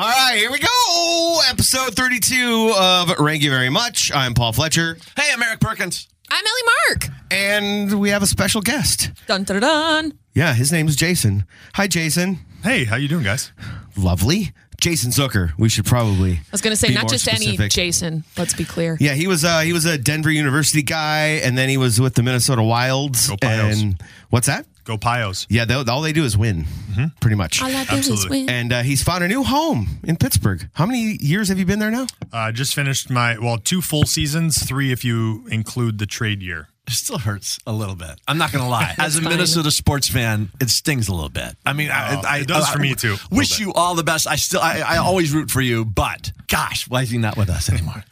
All right, here we go. Episode 32 of Rank You Very Much. I'm Paul Fletcher. Hey, I'm Eric Perkins. I'm Ellie Mark. And we have a special guest. Dun dun dun. Yeah, his name's Jason. Hi, Jason. Hey, how you doing, guys? Lovely. Jason Zucker. We should probably. I was going to say not just specific. Any Jason. Let's be clear. Yeah, he was a Denver University guy, and then he was with the Minnesota Wilds. Go Pios. And what's that? Go Pios. Yeah, all they do is win, pretty much. All I do is win. And he's found a new home in Pittsburgh. How many years have you been there now? I just finished two full seasons, three if you include the trade year. It still hurts a little bit. I'm not going to lie. As a Minnesota sports fan, it stings a little bit. I mean, it does for me too. Wish you all the best. I always root for you, but gosh, why is he not with us anymore?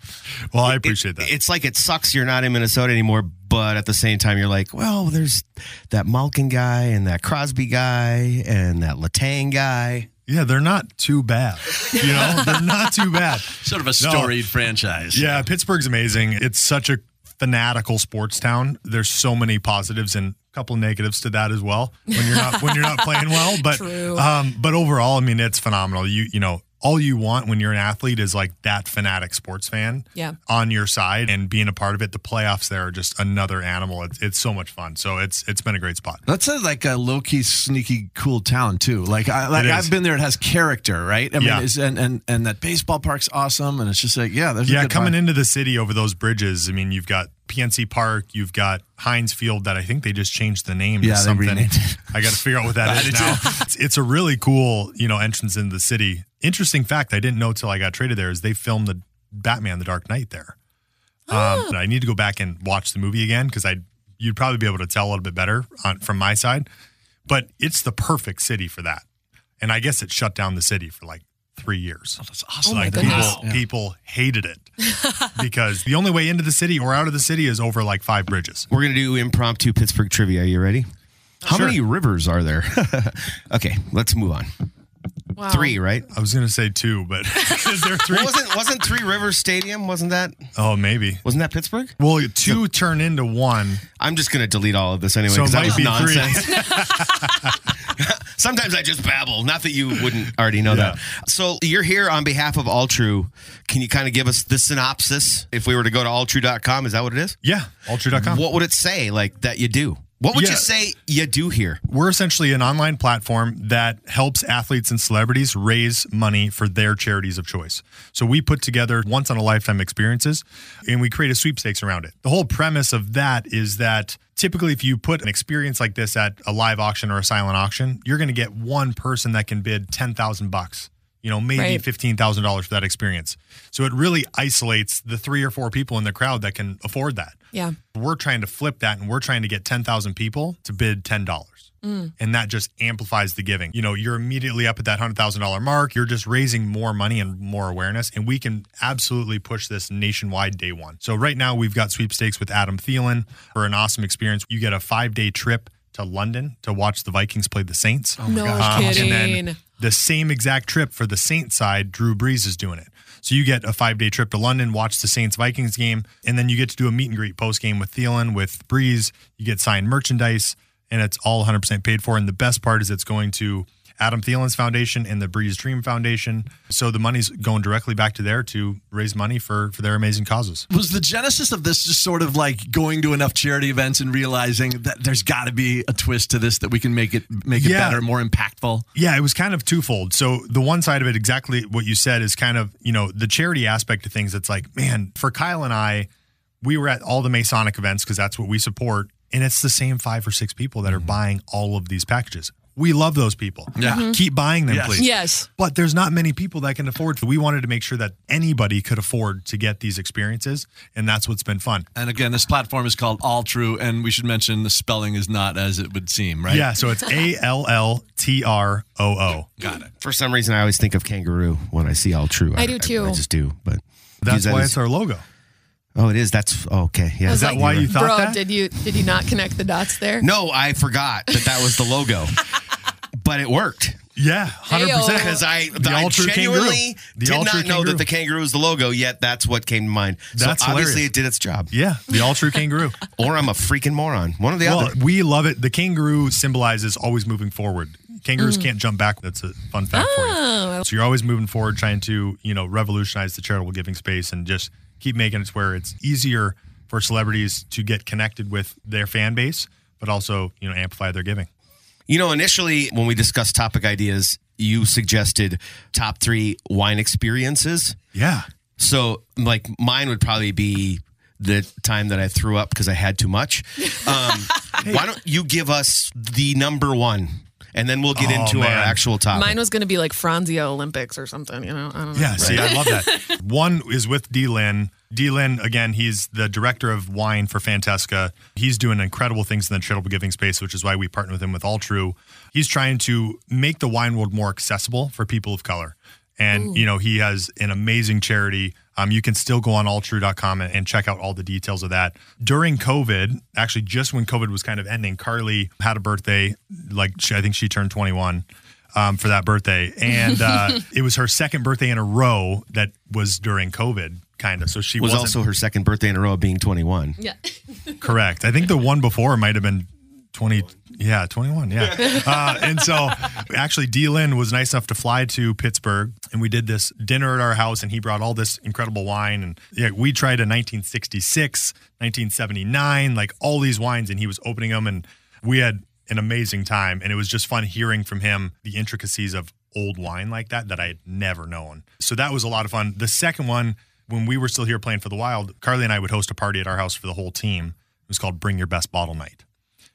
Well, I appreciate that. It's like it sucks you're not in Minnesota anymore, but at the same time, you're like, well, there's that Malkin guy and that Crosby guy and that Letang guy. Yeah, they're not too bad. You know, they're not too bad. Sort of a storied franchise. Yeah, Pittsburgh's amazing. It's such a fanatical sports town. There's so many positives and a couple negatives to that as well when you're not playing well. But true. But overall, I mean, it's phenomenal. You know, all you want when you're an athlete is like that fanatic sports fan on your side and being a part of it. The playoffs there are just another animal. It's so much fun. So it's been a great spot. That's a low key, sneaky, cool town too. I've been there. It has character, right? I mean, and that baseball park's awesome. And it's just like there's a good coming vibe into the city over those bridges. I mean, you've got PNC Park, you've got Heinz Field that I think they just changed the name to something. I got to figure out what that is now. It's a really cool, entrance into the city. Interesting fact I didn't know till I got traded there is they filmed the Batman: The Dark Knight there. And I need to go back and watch the movie again because you'd probably be able to tell a little bit better from my side. But it's the perfect city for that. And I guess it shut down the city for 3 years. Oh, that's awesome. People hated it because the only way into the city or out of the city is over 5 bridges. We're going to do impromptu Pittsburgh trivia. Are you ready? How many rivers are there? Okay, let's move on. Wow. 3, right? I was going to say 2, but is there 3? Wasn't Three Rivers Stadium? Wasn't that? Oh, maybe. Wasn't that Pittsburgh? Well, 2 turn into 1. I'm just going to delete all of this anyway because that was nonsense. Sometimes I just babble. Not that you wouldn't already know that. So you're here on behalf of Alltruu. Can you kind of give us the synopsis? If we were to go to Alltruu.com, is that what it is? Yeah, Alltruu.com. What would it say that you do? What would you say you do here? We're essentially an online platform that helps athletes and celebrities raise money for their charities of choice. So we put together once-in-a-lifetime experiences, and we create a sweepstakes around it. The whole premise of that is that typically if you put an experience like this at a live auction or a silent auction, you're going to get one person that can bid $10,000. Maybe $15,000 for that experience. So it really isolates the 3 or 4 people in the crowd that can afford that. Yeah. We're trying to flip that, and we're trying to get 10,000 people to bid $10. And that just amplifies the giving. You're immediately up at that $100,000 mark. You're just raising more money and more awareness, and we can absolutely push this nationwide day one. So right now we've got sweepstakes with Adam Thielen for an awesome experience. You get a 5-day trip to London to watch the Vikings play the Saints. Oh my gosh. No kidding. And then the same exact trip for the Saints side, Drew Brees is doing it. So you get a 5-day trip to London, watch the Saints-Vikings game, and then you get to do a meet and greet post-game with Thielen, with Brees. You get signed merchandise, and it's all 100% paid for. And the best part is it's going to Adam Thielen's foundation and the Brees Dream Foundation. So the money's going directly back to there to raise money for their amazing causes. Was the genesis of this just sort of going to enough charity events and realizing that there's got to be a twist to this that we can make it better, more impactful? Yeah, it was kind of twofold. So the one side of it, exactly what you said, is kind of, the charity aspect of things. It's for Kyle and I, we were at all the Masonic events because that's what we support. And it's the same 5 or 6 people that are buying all of these packages. We love those people. Yeah. Mm-hmm. Keep buying them, please. Yes. But there's not many people that can afford. We wanted to make sure that anybody could afford to get these experiences, and that's what's been fun. And again, this platform is called Alltruu, and we should mention the spelling is not as it would seem, right? Yeah, so it's ALLTROO. Got it. For some reason, I always think of kangaroo when I see Alltruu. I do too. I just do, but that's why it's our logo. Oh, it is. That's okay. Yeah. Is that why you thought that? Bro, did you not connect the dots there? No, I forgot that was the logo. But it worked. Yeah, 100%. Because I genuinely did not know that the kangaroo was the logo, yet that's what came to mind. That's so obviously hilarious. It did its job. Yeah, the Alltruu kangaroo. Or I'm a freaking moron. One or the other. We love it. The kangaroo symbolizes always moving forward. Kangaroos can't jump back. That's a fun fact for you. So you're always moving forward, trying to, you know, revolutionize the charitable giving space and just keep making it where it's easier for celebrities to get connected with their fan base, but also, you know, amplify their giving. You know, initially when we discussed topic ideas, you suggested top 3 wine experiences. Yeah. So like mine would probably be the time that I threw up because I had too much. Hey. Why don't you give us the number 1? And then we'll get into our actual topic. Mine was going to be like Franzia Olympics or something, you know? I don't know. Yeah, right? See, I love that. One is with D-Lynn. D-Lynn, again, he's the director of wine for Fantasca. He's doing incredible things in the charitable giving space, which is why we partner with him with Alltruu. He's trying to make the wine world more accessible for people of color. And, you know, he has an amazing charity. You can still go on Alltruu.com and check out all the details of that. During COVID, actually just when COVID was kind of ending, Carly had a birthday. I think she turned 21 for that birthday. And it was her second birthday in a row that was during COVID, kind of. So she was also her second birthday in a row of being 21. Yeah. Correct. I think the one before might have been 21. Yeah. And so actually D-Lynn was nice enough to fly to Pittsburgh and we did this dinner at our house and he brought all this incredible wine. And yeah, we tried a 1966, 1979, like all these wines, and he was opening them and we had an amazing time. And it was just fun hearing from him the intricacies of old wine like that I had never known. So that was a lot of fun. The second one, when we were still here playing for the Wild, Carly and I would host a party at our house for the whole team. It was called Bring Your Best Bottle Night.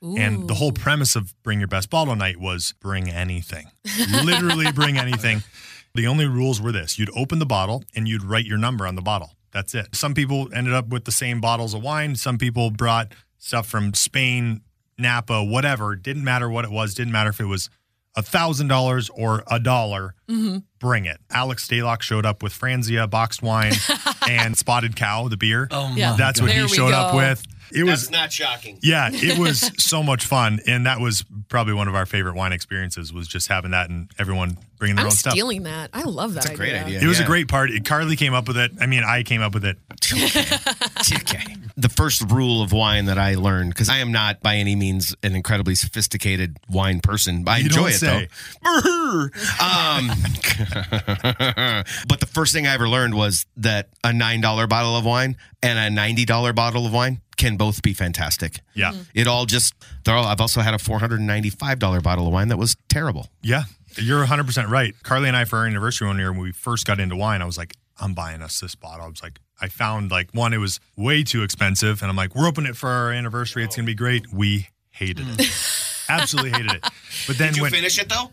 Ooh. And the whole premise of Bring Your Best Bottle Night was bring anything. Literally bring anything. The only rules were this. You'd open the bottle and you'd write your number on the bottle. That's it. Some people ended up with the same bottles of wine. Some people brought stuff from Spain, Napa, whatever. Didn't matter what it was. Didn't matter if it was $1,000 or $1. Mm-hmm. Bring it. Alex Daylock showed up with Franzia, boxed wine, and Spotted Cow, the beer. Oh yeah. That's what there he showed up with. That's not shocking. Yeah, it was so much fun. And that was probably one of our favorite wine experiences, was just having that and everyone bringing their own stuff. I'm stealing that. I love that. It's a great idea. It was a great party. Carly came up with it. I mean, I came up with it. Okay. The first rule of wine that I learned, because I am not by any means an incredibly sophisticated wine person. I enjoy it, though. But the first thing I ever learned was that a $9 bottle of wine and a $90 bottle of wine can both be fantastic. Yeah. Mm-hmm. I've also had a $495 bottle of wine that was terrible. Yeah. You're 100% right. Carly and I, for our anniversary one year, when we first got into wine, I was like, I'm buying us this bottle. I was like, I found one, it was way too expensive. And I'm like, we're opening it for our anniversary. It's going to be great. We hated it. Absolutely hated it. But then did you finish it though?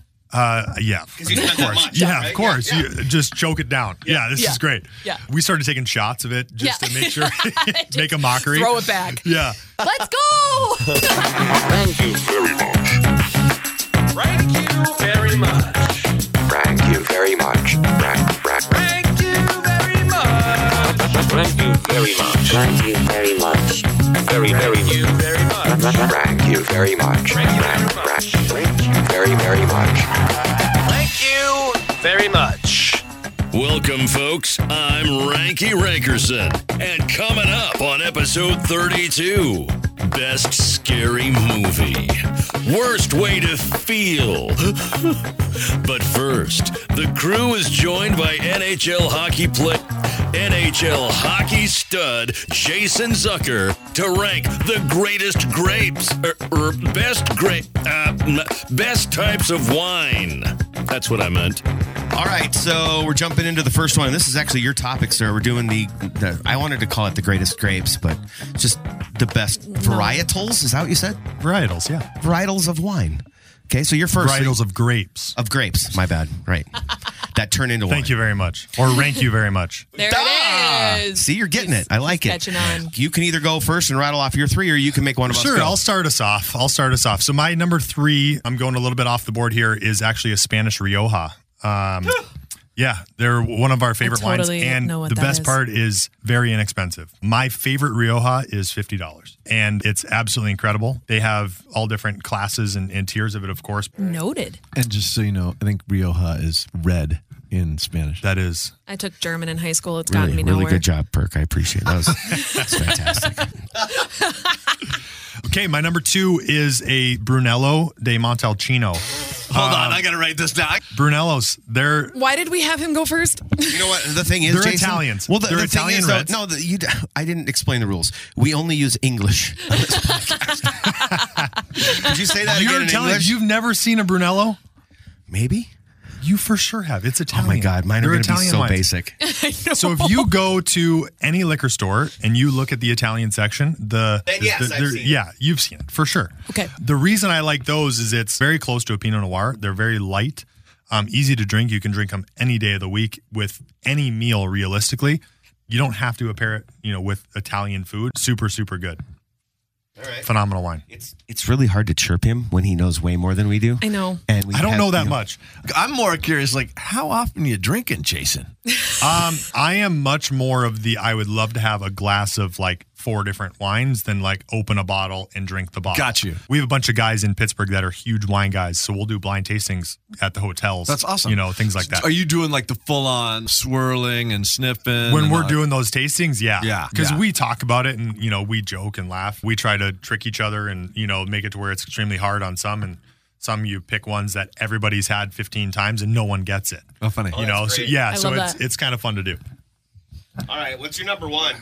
Yeah. Because you spent that much. Yeah, right? Of course. Yeah. You just choke it down. Yeah, this is great. Yeah. We started taking shots of it just to make sure, make a mockery. Throw it back. Yeah. Let's go. Thank you very much. Thank you very much. Thank you very much. Thank you very much. Thank you very much. Thank you very much. Thank you very much. Thank you very much. Thank you very much. Thank you very much. Welcome, folks. I'm Ranky Rankerson, and coming up on episode 32, best scary movie, worst way to feel. But first, the crew is joined by NHL hockey stud Jason Zucker to rank the greatest grapes or best types of wine. That's what I meant. All right, so we're jumping into the first one. This is actually your topic, sir. We're doing the I wanted to call it the greatest grapes, but just the best varietals. Is that what you said? Varietals, yeah. Varietals of wine. Okay, so your first. Varietals of grapes. Of grapes, my bad. Right. That turned into wine. Thank you very much. Or rank you very much. There it is. See, you're getting it. I like it. Catching on. You can either go first and rattle off your 3, or you can make one of us. Sure, I'll start us off. So my number 3, I'm going a little bit off the board here, is actually a Spanish Rioja. Yeah, they're one of our favorite wines, and the best part is very inexpensive. My favorite Rioja is $50, and it's absolutely incredible. They have all different classes and tiers of it, of course. Noted. And just so you know, I think Rioja is red in Spanish. That is. I took German in high school. It's gotten me nowhere. Really good job, Perk. I appreciate it. That's fantastic. Okay, my number 2 is a Brunello di Montalcino. Hold on, I got to write this down. Brunello's, they're... Why did we have him go first? You know what? The thing is, they're Jason, Italians. Well, they're Italian is, reds. No, I didn't explain the rules. We only use English on this podcast. Did you say that again in English? You've never seen a Brunello? Maybe. You for sure have. It's Italian. Oh my God, mine are going to be so basic. So if you go to any liquor store and you look at the Italian section, yeah, you've seen it for sure. Okay. The reason I like those is it's very close to a Pinot Noir. They're very light, easy to drink. You can drink them any day of the week with any meal. Realistically, you don't have to pair it, with Italian food. Super, super good. All right. Phenomenal wine. It's really hard to chirp him when he knows way more than we do. I know. And I don't know that much. I'm more curious, how often are you drinking, Jason? I am much more of the, I would love to have a glass of, 4 different wines than, open a bottle and drink the bottle. Got you. We have a bunch of guys in Pittsburgh that are huge wine guys, so we'll do blind tastings at the hotels. That's awesome. Things like that. Are you doing, the full-on swirling and sniffing? When we're doing those tastings, yeah. Yeah. Because we talk about it and, we joke and laugh. We try to trick each other and make it to where it's extremely hard on some, and some you pick ones that everybody's had 15 times and no one gets it. Oh, funny. It's kind of fun to do. All right, what's your number one?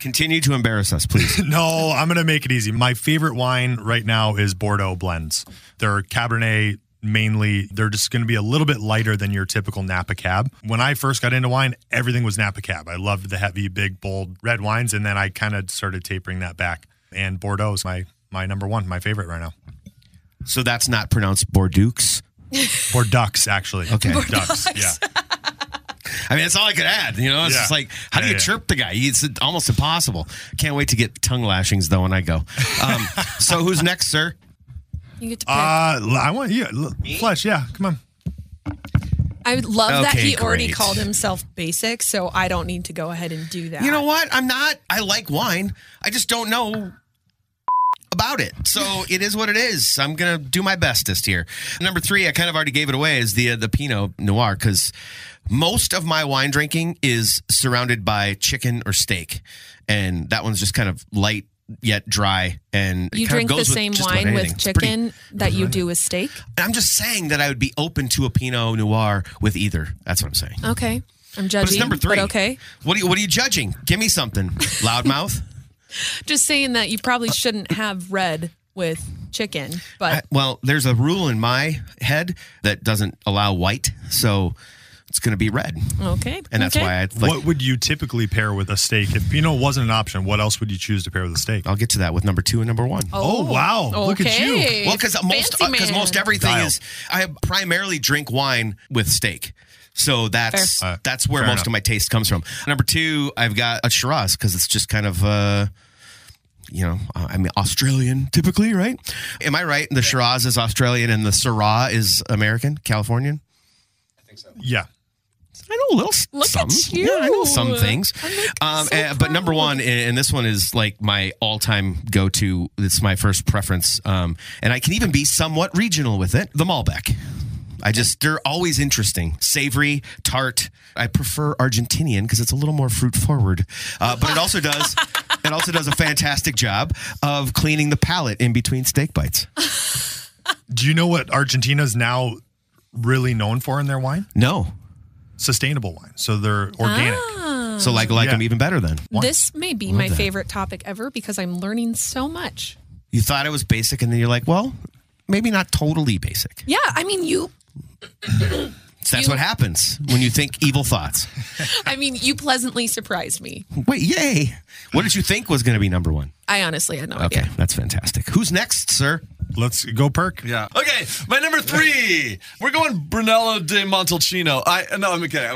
Continue to embarrass us, please. No, I'm gonna make it easy. My favorite wine right now is Bordeaux blends. They're Cabernet mainly. They're just going to be a little bit lighter than your typical Napa Cab. When I first got into wine, everything was Napa Cab. I loved the heavy, big, bold red wines, and then I kind of started tapering that back. And Bordeaux is my number one, my favorite right now. So that's not pronounced Bordeaux? Bordeaux, actually. Okay. Bordeaux. Yeah. That's all I could add. It's just how do you chirp the guy? It's almost impossible. Can't wait to get tongue lashings, though, when I go. So who's next, sir? You get to pick. I want you. Yeah, Flesh, yeah. Come on. I would love that he already called himself basic, so I don't need to go ahead and do that. You know what? I like wine. I just don't know about it. So it is what it is. I'm going to do my bestest here. Number 3, I kind of already gave it away, is the Pinot Noir, because most of my wine drinking is surrounded by chicken or steak. And that one's just kind of light, yet dry, and you drink the same wine with chicken that you do with steak. And I'm just saying that I would be open to a Pinot Noir with either. That's what I'm saying. Okay, I'm judging. But it's number 3. But okay, what are you judging? Give me something, loudmouth. Just saying that you probably shouldn't have red with chicken. But there's a rule in my head that doesn't allow white, so it's going to be red. Okay. And that's why I... What would you typically pair with a steak? If Pinot wasn't an option, what else would you choose to pair with a steak? I'll get to that with number 2 and number 1. Oh, wow. Okay. Look at you. Well, because most everything is... I primarily drink wine with steak. So that's where most of my taste comes from. Number 2, I've got a Shiraz because it's just kind of... Australian typically, right? Am I right? The Shiraz is Australian and the Syrah is American, Californian? I think so. Yeah. I know a little some. Yeah, I know some things. But number 1, and this one is my all-time go-to. It's my first preference. And I can even be somewhat regional with it. The Malbec. They're always interesting. Savory, tart. I prefer Argentinian because it's a little more fruit forward. But it also does... It also does a fantastic job of cleaning the palate in between steak bites. Do you know what Argentina's now really known for in their wine? No. Sustainable wine. So they're organic. So them even better then. This may be my favorite topic ever because I'm learning so much. You thought it was basic and then you're like, well, maybe not totally basic. Yeah. You... That's what happens when you think evil thoughts. You pleasantly surprised me. Wait, yay. What did you think was going to be number 1? I honestly had no idea. Okay, that's fantastic. Who's next, sir? Let's go, Perk. Yeah. Okay, my number 3. We're going Brunello di Montalcino. I'm okay.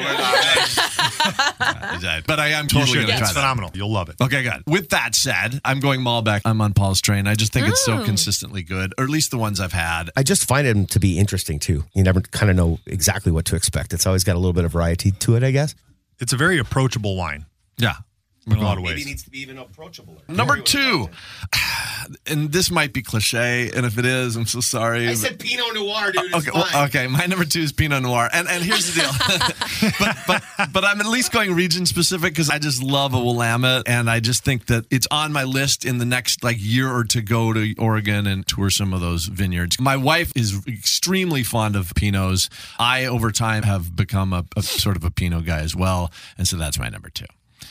But I am totally going to try that. It's phenomenal. You'll love it. Okay, good. With that said, I'm going Malbec. I'm on Paul's train. I just think it's so consistently good, or at least the ones I've had. I just find them to be interesting, too. You never kind of know exactly what to expect. It's always got a little bit of variety to it, I guess. It's a very approachable wine. Yeah. in a lot of ways. Maybe it needs to be even approachable. Number two, and this might be cliche, and if it is, I'm so sorry. I said Pinot Noir, dude. Okay, well, okay, my number two is Pinot Noir, and here's the deal. but I'm at least going region specific because I just love a Willamette, and I just think that it's on my list in the next like year or to go to Oregon and tour some of those vineyards. My wife is extremely fond of Pinots. I over time have become a sort of a Pinot guy as well, and so that's my number two.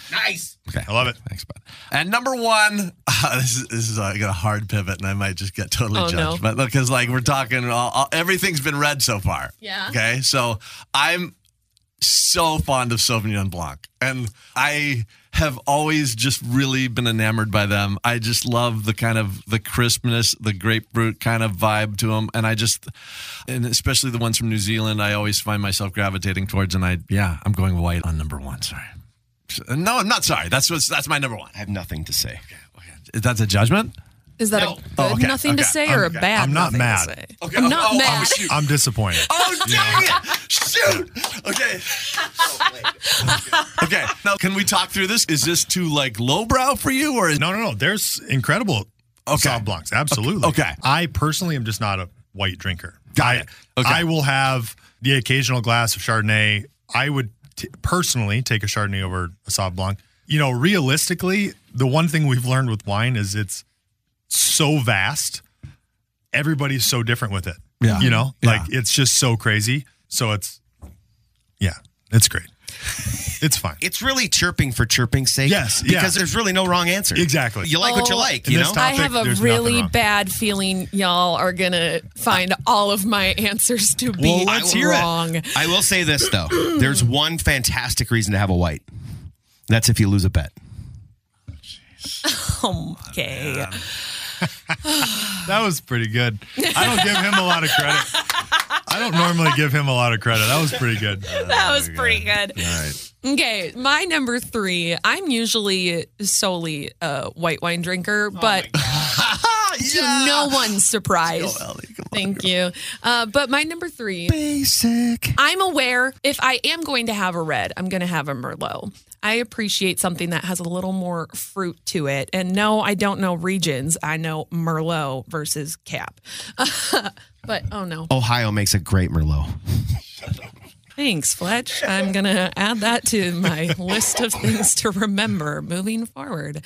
Nice. Okay. I love it. Thanks, bud. And number one, this is like a hard pivot, and I might just get totally judged. No. But because like we're talking, everything's been red so far. Yeah. Okay. So I'm so fond of Sauvignon Blanc, and I have always just really been enamored by them. I just love the kind of the crispness, the grapefruit kind of vibe to them. And especially the ones from New Zealand, I always find myself gravitating towards. And I'm going white on number one. Sorry. No, I'm not sorry. That's my number one. I have nothing to say. Okay. That's a judgment? Is that a good nothing to say or a bad nothing to say? Okay. I'm not mad. I'm disappointed. Oh, dang it. Shoot. Okay. Okay. Now, can we talk through this? Is this too, like, lowbrow for you? Or No. There's incredible Sauv Blancs. Absolutely. Okay. I personally am just not a white drinker. Got it. Okay. I will have the occasional glass of Chardonnay. I would personally take a Chardonnay over a Sauv Blanc. You know, realistically, the one thing we've learned with wine is it's so vast. Everybody's so different with it. Yeah. You know, like it's just so crazy. So it's great. It's fine. It's really chirping for chirping's sake. Yes. Because there's really no wrong answer. Exactly. You like what you like, you know? Topic, I have a really bad feeling y'all are going to find all of my answers to be wrong. I will say this, though. There's one fantastic reason to have a white. That's if you lose a bet. Oh, okay. Man. That was pretty good. I don't give him a lot of credit. I don't normally give him a lot of credit. That was pretty good. That was pretty good. All right. Okay, my number three. I'm usually solely a white wine drinker, but to no one's surprise. Go, Ellie. Come on, Thank you. But my number three. Basic. I'm aware if I am going to have a red, I'm going to have a Merlot. I appreciate something that has a little more fruit to it. And no, I don't know regions. I know Merlot versus Cap. But, oh no. Ohio makes a great Merlot. Shut up. Thanks, Fletch. I'm going to add that to my list of things to remember moving forward.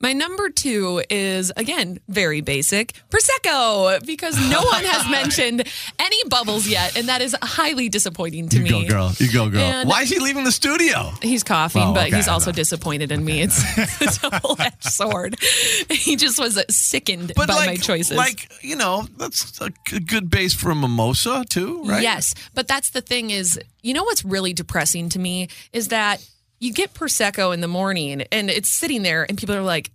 My number two is, again, very basic, Prosecco, because no one has mentioned any bubbles yet, and that is highly disappointing to me. You go, girl. And why is he leaving the studio? He's coughing, but he's also disappointed in me. It's a double-edged sword. He just was sickened by my choices. That's a good base for a mimosa, too, right? Yes, but that's the thing is, you know what's really depressing to me is that you get Prosecco in the morning and it's sitting there and people are like,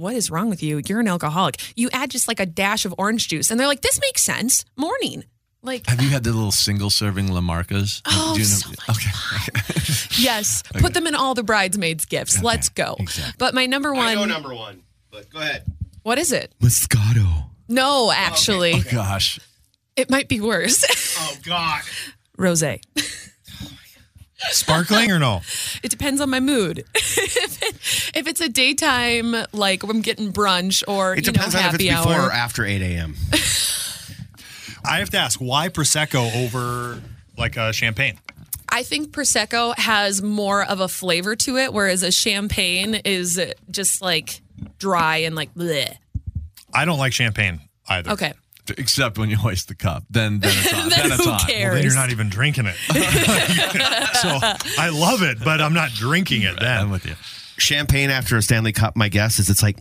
what is wrong with you? You're an alcoholic. You add just like a dash of orange juice and they're like, this makes sense. Morning. Like, have you had the little single serving La Marca's? Oh, do you know? So much fun. Yes. Okay. Put them in all the bridesmaids' gifts. Okay. Let's go. Exactly. But my number one. I know number one, but go ahead. What is it? Moscato. No, actually. Oh, okay. Oh gosh. It might be worse. Oh, God. Rosé. Sparkling or no? It depends on my mood. If it's a daytime, like I'm getting brunch or it depends on happy if it's before or after 8 a.m. I have to ask, why Prosecco over like a champagne? I think Prosecco has more of a flavor to it, whereas a champagne is just like dry and like bleh. I don't like champagne either. Okay. Except when you hoist the cup. Then it's on. Then it's on. Well, then you're not even drinking it. So I love it, but I'm not drinking it then. I'm with you. Champagne after a Stanley Cup, my guess is it's like,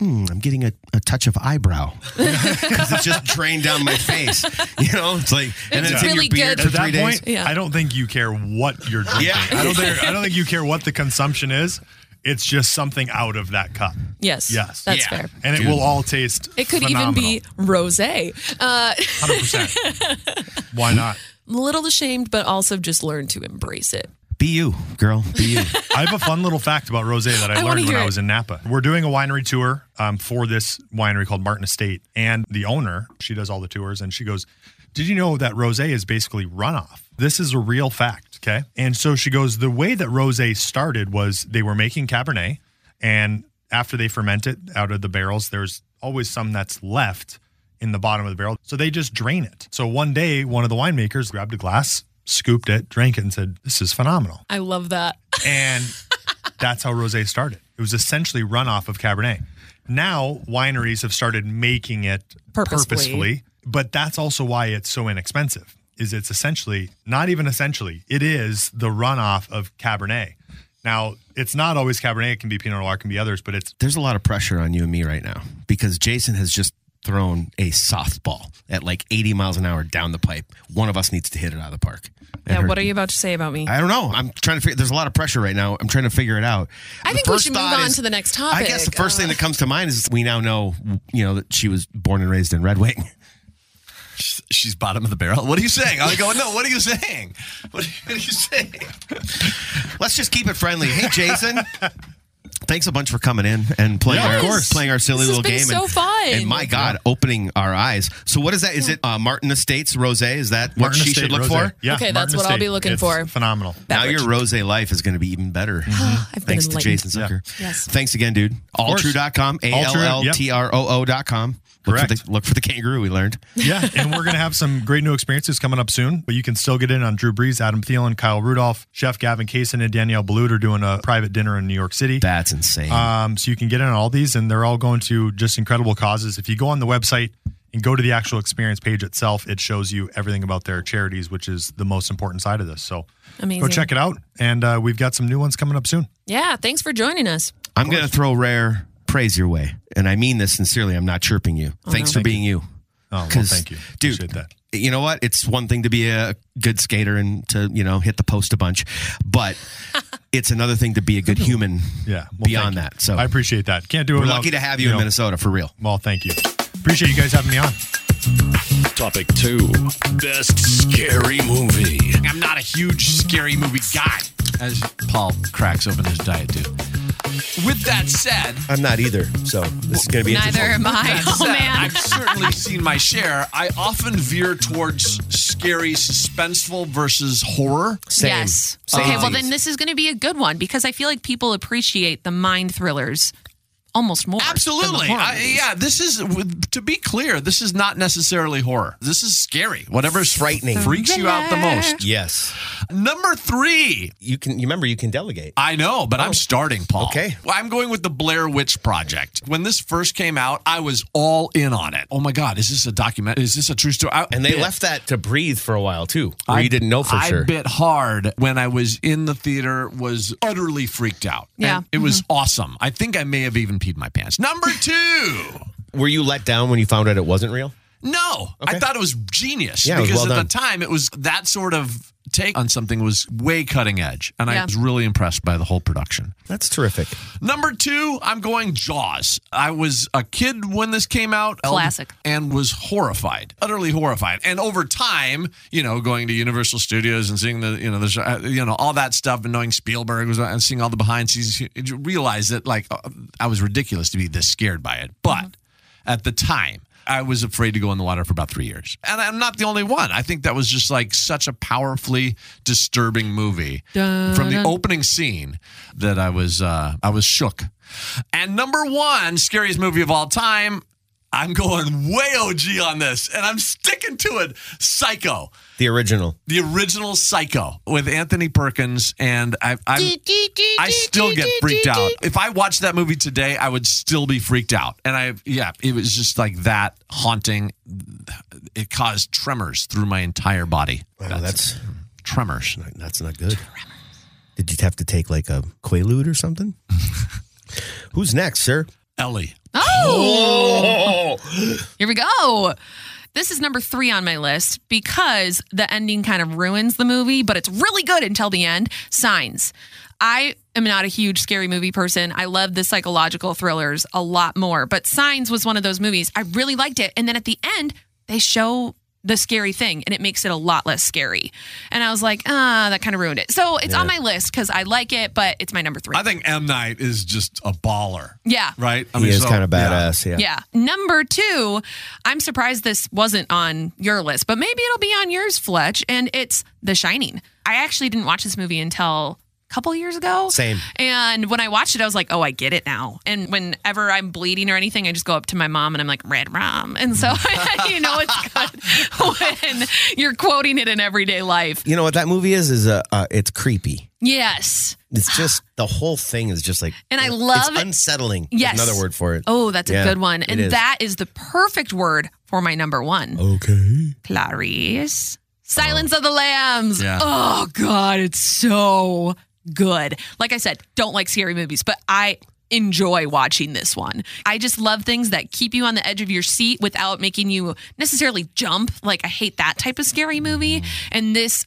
I'm getting a touch of eyebrow. Because it's just drained down my face. You know, it's like, and it's really good. At that point, I don't think you care what you're drinking. Yeah. I don't think you care what the consumption is. It's just something out of that cup. Yes. That's fair. And it will all taste phenomenal. It could even be rosé. 100%. Why not? I'm a little ashamed, but also just learn to embrace it. Be you, girl. Be you. I have a fun little fact about rosé that I learned when I was in Napa. We're doing a winery tour for this winery called Martin Estate. And the owner, she does all the tours, and she goes, did you know that rosé is basically runoff? This is a real fact. Okay. And so she goes, the way that Rosé started was they were making Cabernet, and after they ferment it out of the barrels, there's always some that's left in the bottom of the barrel. So they just drain it. So one day, one of the winemakers grabbed a glass, scooped it, drank it, and said, this is phenomenal. I love that. And that's how Rosé started. It was essentially runoff of Cabernet. Now wineries have started making it purposefully, but that's also why it's so inexpensive. Is it's essentially, not even essentially, it is the runoff of Cabernet. Now, it's not always Cabernet. It can be Pinot Noir, it can be others, but it's... There's a lot of pressure on you and me right now because Jason has just thrown a softball at like 80 miles an hour down the pipe. One of us needs to hit it out of the park. Yeah, what are you about to say about me? I don't know. I'm trying to figure... There's a lot of pressure right now. I'm trying to figure it out. I think we should move on to the next topic. I guess the first thing that comes to mind is we now know, you know, that she was born and raised in Red Wing. She's bottom of the barrel. What are you saying? I'm going, no, what are you saying? What are you saying? Let's just keep it friendly. Hey, Jason. Thanks a bunch for coming in and playing our silly little game. This has been so fun. And my God, opening our eyes. So what is that? Is it Martin Estate's Rosé? Is that what she should look for? Yeah. Okay, that's what I'll be looking for. Phenomenal. Now your Rosé life is going to be even better. Thanks to Jason Zucker. Yes. Thanks again, dude. Alltruu.com. Alltruu.com. Look for the kangaroo we learned. Yeah, and we're going to have some great new experiences coming up soon, but you can still get in on Drew Brees, Adam Thielen, Kyle Rudolph, Chef Gavin Kaysen, and Danielle Balut are doing a private dinner in New York City. That's insane. So you can get in on all these, and they're all going to just incredible causes. If you go on the website and go to the actual experience page itself, it shows you everything about their charities, which is the most important side of this. So Amazing. Go check it out, and we've got some new ones coming up soon. Yeah, thanks for joining us. I'm going to throw rare... praise your way. And I mean this sincerely. I'm not chirping you. Thanks for being you. Oh, well, thank you. Dude, appreciate that. You know what? It's one thing to be a good skater and to, you know, hit the post a bunch, but it's another thing to be a good human beyond that. So I appreciate that. Can't do it. We're lucky to have you in Minnesota for real. Well, thank you. Appreciate you guys having me on. Topic 2, best scary movie. I'm not a huge scary movie guy. As Paul cracks open his diet, dude. With that said... I'm not either, so this is going to be interesting. Neither am I. Oh, man. I've certainly seen my share. I often veer towards scary, suspenseful versus horror. Same. Yes. Same. Okay, well, then this is going to be a good one because I feel like people appreciate the mind thrillers almost more. Absolutely. This is, to be clear, this is not necessarily horror. This is scary. Whatever's frightening freaks you out the most. Yes. Number 3. You can delegate. I know, but I'm starting, Paul. Okay. I'm going with the Blair Witch Project. When this first came out, I was all in on it. Oh my God, is this a document? Is this a true story? They left that to breathe for a while too. You didn't know for sure. I bit hard when I was in the theater, was utterly freaked out. Yeah. And it was awesome. I think I may have even peed my pants. Number 2. Were you let down when you found out it wasn't real? No. Okay. I thought it was genius because at the time it was that sort of take on something was way cutting edge, and I was really impressed by the whole production. That's terrific. Number 2, I'm going Jaws. I was a kid when this came out. Classic. And was horrified, utterly horrified. And over time, you know, going to Universal Studios and seeing the all that stuff and knowing Spielberg and seeing all the behind scenes, you realize that I was ridiculous to be this scared by it. But at the time, I was afraid to go in the water for about 3 years. And I'm not the only one. I think that was just such a powerfully disturbing movie from the opening scene that I was shook. And number 1, scariest movie of all time, I'm going way OG on this, and I'm sticking to it. Psycho. The original Psycho with Anthony Perkins, and I still get freaked out. If I watched that movie today, I would still be freaked out. And it was just that haunting. It caused tremors through my entire body. Wow, that's tremors. That's not good. Tremors. Did you have to take a Quaalude or something? Who's next, sir? Ellie. Oh! Here we go. This is number 3 on my list because the ending kind of ruins the movie, but it's really good until the end. Signs. I am not a huge scary movie person. I love the psychological thrillers a lot more, but Signs was one of those movies. I really liked it. And then at the end, they show the scary thing, and it makes it a lot less scary. And I was like, that kind of ruined it. So it's on my list because I like it, but it's my number 3. I think M. Night is just a baller. Yeah. Right? I mean, he's kind of badass. Yeah. Number 2, I'm surprised this wasn't on your list, but maybe it'll be on yours, Fletch, and it's The Shining. I actually didn't watch this movie until a couple years ago. Same. And when I watched it, I was like, oh, I get it now. And whenever I'm bleeding or anything, I just go up to my mom and I'm like, red rum. And so, you know, it's good when you're quoting it in everyday life. You know what that movie is it's creepy. Yes. It's just, the whole thing is just like, and I love it's unsettling. Yes. Another word for it. Oh, that's a good one. And that is the perfect word for my number one. Okay. Clarice. Silence of the Lambs. Yeah. Oh, God, it's so good. Like I said, don't like scary movies, but I enjoy watching this one. I just love things that keep you on the edge of your seat without making you necessarily jump. Like, I hate that type of scary movie. And this,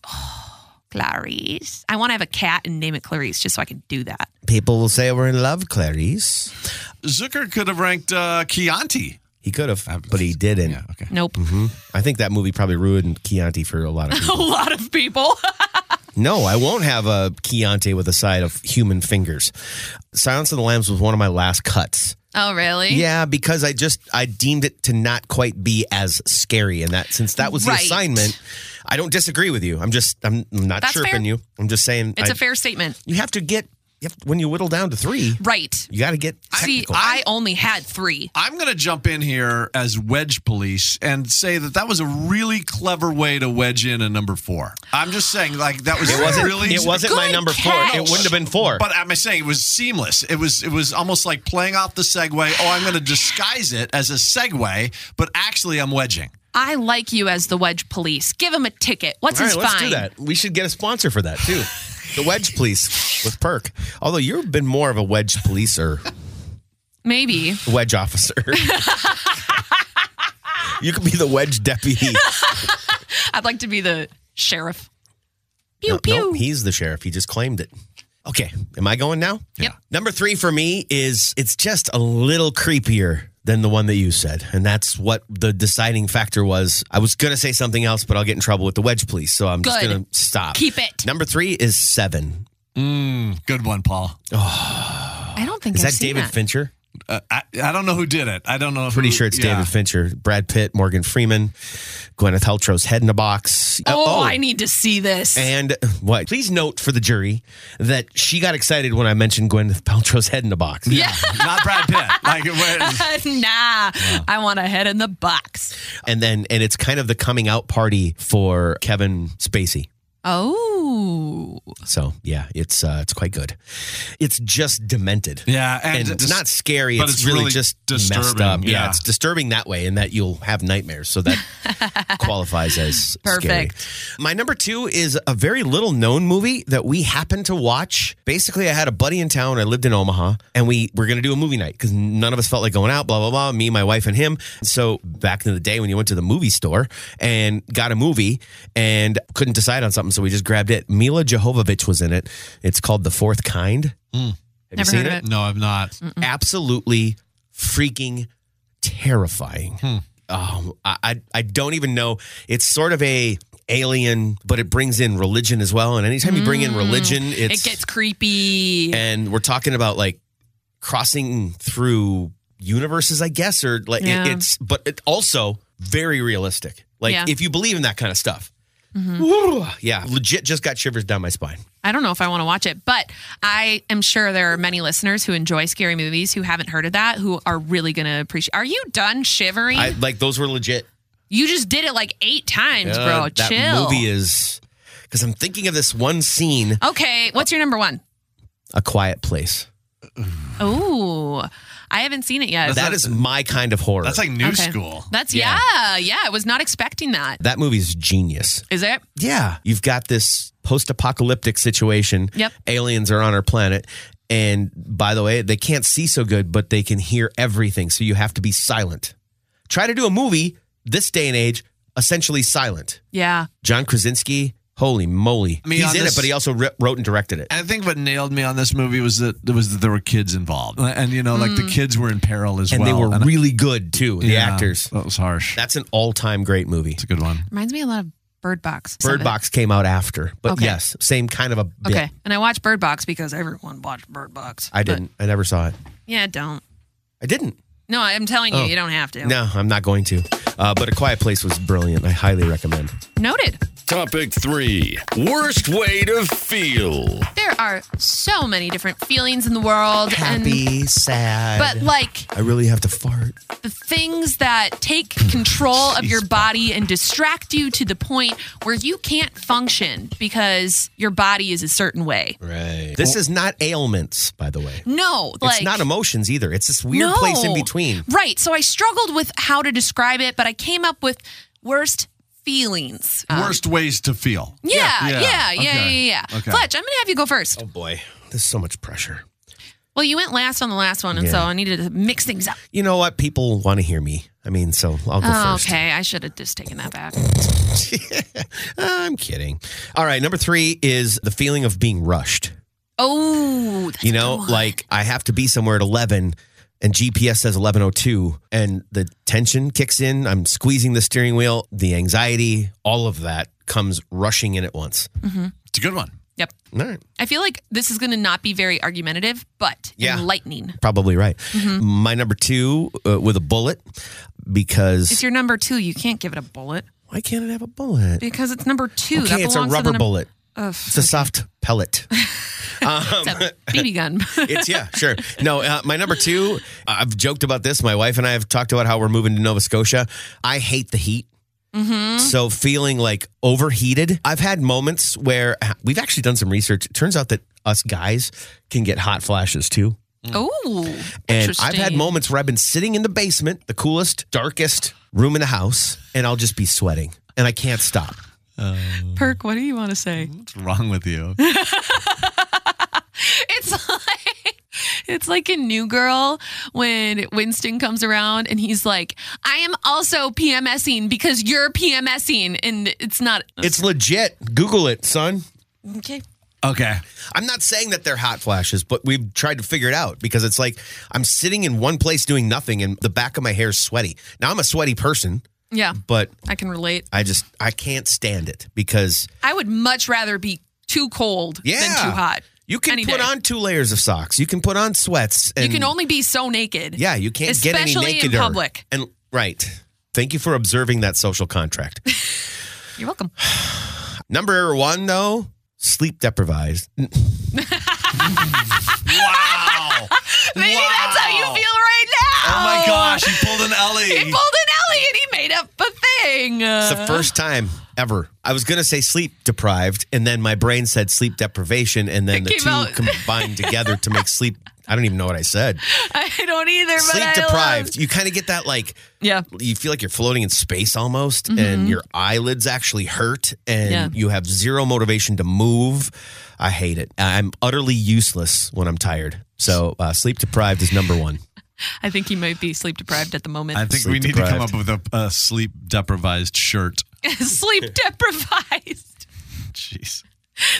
Clarice. I want to have a cat and name it Clarice just so I can do that. People will say we're in love, Clarice. Zucker could have ranked Chianti. He could have, but he didn't. Yeah, okay. Nope. Mm-hmm. I think that movie probably ruined Chianti for a lot of people. A lot of people. No, I won't have a Chianti with a side of human fingers. Silence of the Lambs was one of my last cuts. Oh, really? Yeah, because I deemed it to not quite be as scary. And since that was the assignment, I don't disagree with you. I'm not chirping you. I'm just saying. It's a fair statement. You have to get... when you whittle down to three, right? You got to get technical. See, I only had three. I'm going to jump in here as wedge police and say that was a really clever way to wedge in a number four. I'm just saying, like, that was it wasn't my number four. It wouldn't have been four. But I'm saying it was seamless. It was almost like playing off the segue. Oh, I'm going to disguise it as a segue, but actually I'm wedging. I like you as the wedge police. Give him a ticket. Let's do that. We should get a sponsor for that too. The wedge police with Perk. Although you've been more of a wedge policer. Maybe. Wedge officer. You could be the wedge deputy. I'd like to be the sheriff. Pew, pew. No, he's the sheriff. He just claimed it. Okay. Am I going now? Yep. Number three for me is, it's just a little creepier than the one that you said. And that's what the deciding factor was. I was going to say something else, but I'll get in trouble with the wedge police. So I'm just going to stop. Keep it. Number three is Seven. Good one, Paul. Oh. I don't think I've seen that. Is that David Fincher? I don't know who did it. I don't know. Pretty sure it's David Fincher. Brad Pitt, Morgan Freeman, Gwyneth Paltrow's head in a box. Oh, I need to see this. And what? Please note for the jury that she got excited when I mentioned Gwyneth Paltrow's head in a box. Yeah. Not Brad Pitt. Like, I want a head in the box. And it's kind of the coming out party for Kevin Spacey. Oh. So, yeah, it's quite good. It's just demented. Yeah. And it's not scary. But it's really just disturbing. Messed up. Yeah. It's disturbing that way in that you'll have nightmares. So that qualifies as perfect. Scary. My number two is a very little known movie that we happened to watch. Basically, I had a buddy in town. I lived in Omaha. And we were going to do a movie night because none of us felt like going out, blah, blah, blah. Me, my wife, and him. So back in the day when you went to the movie store and got a movie and couldn't decide on something, so we just grabbed it. Mila Jovovich was in it. It's called The Fourth Kind. Have you seen it? No, I've not. Mm-mm. Absolutely freaking terrifying. I don't even know. It's sort of a alien, but it brings in religion as well. And anytime you bring in religion, it gets creepy. And we're talking about like crossing through universes, I guess, or like it's also very realistic. Like if you believe in that kind of stuff. Mm-hmm. Ooh, yeah, legit just got shivers down my spine. I don't know if I want to watch it, but I am sure there are many listeners who enjoy scary movies who haven't heard of that, who are really going to appreciate. Are you done shivering? Those were legit. You just did it like 8 times, bro. That chill. That movie is, because I'm thinking of this one scene. Okay, what's your number one? A Quiet Place. Oh, I haven't seen it yet. That is my kind of horror. That's like new school. That's I was not expecting that. That movie's genius. Is it? Yeah. You've got this post-apocalyptic situation. Yep. Aliens are on our planet. And by the way, they can't see so good, but they can hear everything. So you have to be silent. Try to do a movie this day and age, essentially silent. Yeah. John Krasinski. Holy moly. He's in it, but he also wrote and directed it. And I think what nailed me on this movie was that there were kids involved. And, you know, like the kids were in peril as well. And they were really good, too, the actors. That was harsh. That's an all-time great movie. It's a good one. Reminds me a lot of Bird Box. Bird Box came out after. But yes, same kind of a bit. Okay, and I watched Bird Box because everyone watched Bird Box. I didn't. I never saw it. Yeah, don't. I didn't. No, I'm telling you, you don't have to. No, I'm not going to. But A Quiet Place was brilliant. I highly recommend. Noted. Topic 3, worst way to feel. There are so many different feelings in the world. Happy, sad. But like... I really have to fart. The things that take control of your body and distract you to the point where you can't function because your body is a certain way. Right. This is not ailments, by the way. No. It's like, not emotions either. It's this weird place in between. Right. So I struggled with how to describe it, but I came up with worst feelings. Worst ways to feel. Yeah. Okay. Fletch, I'm going to have you go first. Oh, boy. There's so much pressure. Well, you went last on the last one, and so I needed to mix things up. You know what? People want to hear me. I mean, so I'll go first. Okay. I should have just taken that back. I'm kidding. All right. Number 3 is the feeling of being rushed. Oh, that's like I have to be somewhere at 11 and GPS says 11:02 and the tension kicks in. I'm squeezing the steering wheel. The anxiety, all of that comes rushing in at once. Mm-hmm. It's a good one. Yep. All right. I feel like this is going to not be very argumentative, but enlightening. Probably right. Mm-hmm. My number 2 with a bullet because... It's your number 2. You can't give it a bullet. Why can't it have a bullet? Because it's number 2. Okay, it's a rubber bullet. It's a soft pellet. It's a BB gun. Sure. No, my number 2, I've joked about this. My wife and I have talked about how we're moving to Nova Scotia. I hate the heat. Mm-hmm. So feeling like overheated. I've had moments where we've actually done some research. It turns out that us guys can get hot flashes too. Oh, and I've had moments where I've been sitting in the basement, the coolest, darkest room in the house, and I'll just be sweating and I can't stop. Perk, what do you want to say? What's wrong with you? It's like in New Girl when Winston comes around and he's like, I am also PMSing because you're PMSing. And it's not. It's legit. Google it, son. Okay. I'm not saying that they're hot flashes, but we've tried to figure it out because it's like I'm sitting in one place doing nothing and the back of my hair is sweaty. Now I'm a sweaty person. Yeah. But I can relate. I can't stand it because I would much rather be too cold than too hot. You can put on 2 layers of socks. You can put on sweats. And you can only be so naked. Yeah, you can't get any nakeder. Especially in public. And right. Thank you for observing that social contract. You're welcome. Number 1, though, sleep deprived. Wow. Maybe that's how you feel right now. Oh, my gosh. He pulled an Ellie. And he made up a thing. It's the first time ever. I was going to say sleep deprived, and then my brain said sleep deprivation, and then the two combined together to make sleep. I don't even know what I said. I don't either, but sleep deprived. You kind of get that you feel like you're floating in space almost, mm-hmm. and your eyelids actually hurt, and you have zero motivation to move. I hate it. I'm utterly useless when I'm tired. So sleep deprived is number 1. I think he might be sleep deprived at the moment. I think we need to come up with a sleep deprived shirt. Sleep deprived. Jeez.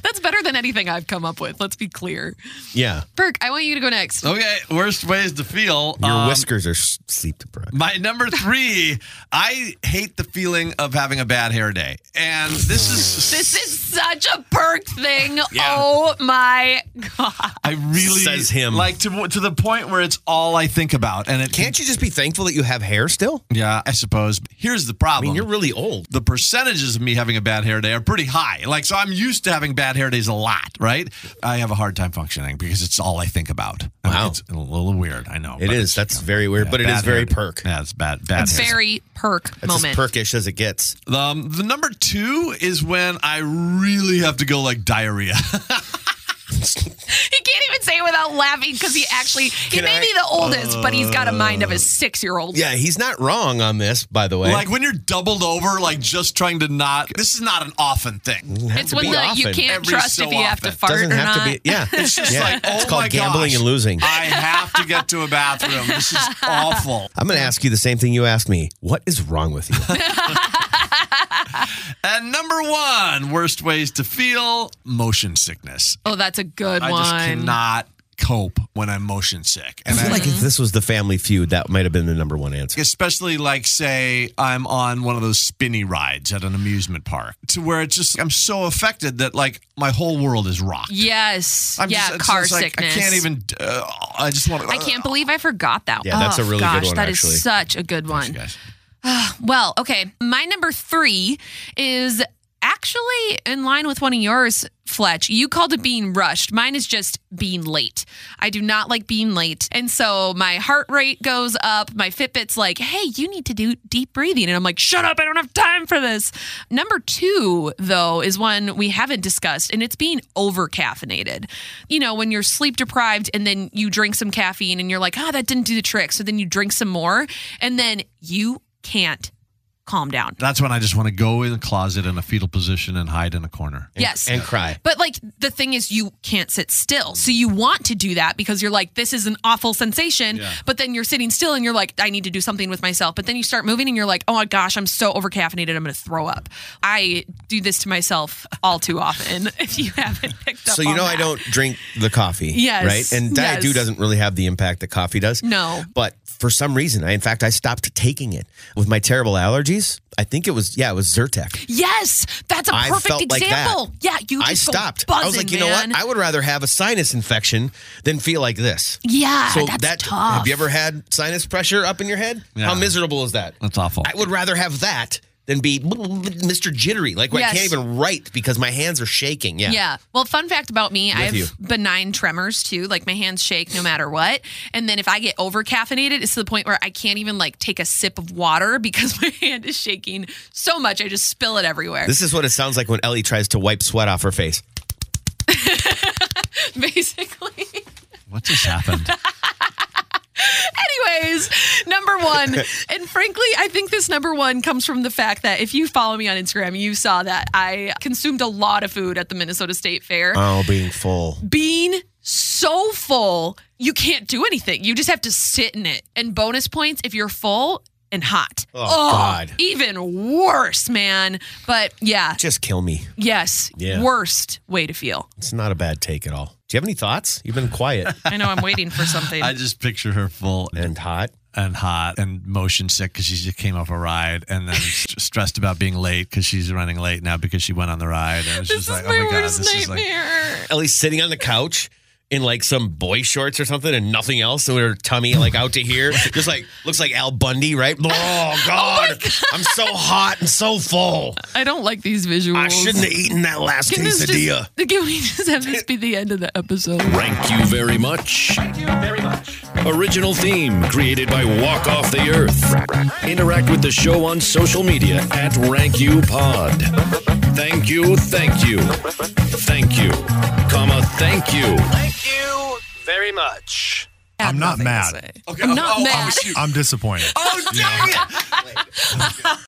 That's better than anything I've come up with. Let's be clear. Yeah. Burke, I want you to go next. Okay. Worst ways to feel. Your whiskers are sleep deprived. My number 3, I hate the feeling of having a bad hair day. And this is such a Burke thing. Yeah. Oh my God. I really says him. Like to the point where it's all I think about. And can't you just be thankful that you have hair still? Yeah, I suppose. Here's the problem. I mean, you're really old. The percentages of me having a bad hair day are pretty high. Like, so I'm used to having bad hair days a lot, right? I have a hard time functioning because it's all I think about. Wow. I mean, it's a little weird, I know. It is. That's very weird, but it is very perk. Yeah, it's bad. It's very perk moment. It's as perkish as it gets. The number 2 is when I really have to go like diarrhea. He can't even say it without laughing because he may be the oldest, but he's got a mind of a 6-year-old. Yeah, he's not wrong on this, by the way. Like when you're doubled over, like just trying to not, this is not an often thing. It's when you can't trust if you have to fart or not. Yeah. It's just like, oh my gosh. It's called gambling and losing. I have to get to a bathroom. This is awful. I'm going to ask you the same thing you asked me. What is wrong with you? And number 1, worst ways to feel, motion sickness. Oh, that's a good one. I just cannot cope when I'm motion sick. And I feel like if this was the Family Feud, that might have been the number 1 answer. Especially like, say, I'm on one of those spinny rides at an amusement park to where it's just, I'm so affected that like my whole world is rocked. Yes. Car sickness. I can't even, I just want to. I can't believe I forgot that one. Yeah, that's a really good one, actually. That is such a good one. Thanks, guys. Well, okay. My number 3 is actually in line with one of yours, Fletch. You called it being rushed. Mine is just being late. I do not like being late. And so my heart rate goes up. My Fitbit's like, hey, you need to do deep breathing. And I'm like, shut up. I don't have time for this. Number 2, though, is one we haven't discussed, and it's being over caffeinated. You know, when you're sleep deprived and then you drink some caffeine and you're like, oh, that didn't do the trick. So then you drink some more and then you can't calm down. That's when I just want to go in the closet in a fetal position and hide in a corner. Yes. And cry. But like the thing is you can't sit still. So you want to do that because you're like, this is an awful sensation. Yeah. But then you're sitting still and you're like, I need to do something with myself. But then you start moving and you're like, oh my gosh, I'm so over caffeinated. I'm going to throw up. I do this to myself all too often if you haven't picked up. So you know that. I don't drink the coffee. Yes. Right? And Diet Dew doesn't really have the impact that coffee does. No. But for some reason, I stopped taking it with my terrible allergies. I think it was Zyrtec. Yes, that's a perfect example. Like that. Yeah, I stopped. Buzzing, I was like, you know what? I would rather have a sinus infection than feel like this. Yeah, so that's tough. Have you ever had sinus pressure up in your head? Yeah. How miserable is that? That's awful. I would rather have that than be Mr. Jittery. Like, I can't even write because my hands are shaking. Yeah. Yeah. Well, fun fact about me, I have benign tremors too. Like, my hands shake no matter what. And then if I get over caffeinated, it's to the point where I can't even like take a sip of water because my hand is shaking so much. I just spill it everywhere. This is what it sounds like when Ellie tries to wipe sweat off her face. Basically. What just happened? Anyways, number 1. And frankly, I think this number 1 comes from the fact that if you follow me on Instagram, you saw that I consumed a lot of food at the Minnesota State Fair. Oh, being full. Being so full, you can't do anything. You just have to sit in it. And bonus points if you're full and hot. Oh, God. Even worse, man. But yeah. Just kill me. Yes. Yeah. Worst way to feel. It's not a bad take at all. Do you have any thoughts? You've been quiet. I know. I'm waiting for something. I just picture her full and hot and motion sick because she just came off a ride and then stressed about being late because she's running late now because she went on the ride. And this is like, my worst nightmare. Ellie's sitting on the couch in like some boy shorts or something and nothing else. So her tummy like out to here. Just like, looks like Al Bundy, right? Oh, God. Oh God. I'm so hot and so full. I don't like these visuals. I shouldn't have eaten that last quesadilla. Can we just have this be the end of the episode? Thank you very much. Thank you very much. Original theme created by Walk Off the Earth. Interact with the show on social media at @RankYouPod. Thank you, thank you. Thank you, comma, thank you. Thank you very much. I'm not mad. Okay. I'm not mad. I'm disappointed. Oh, dang it.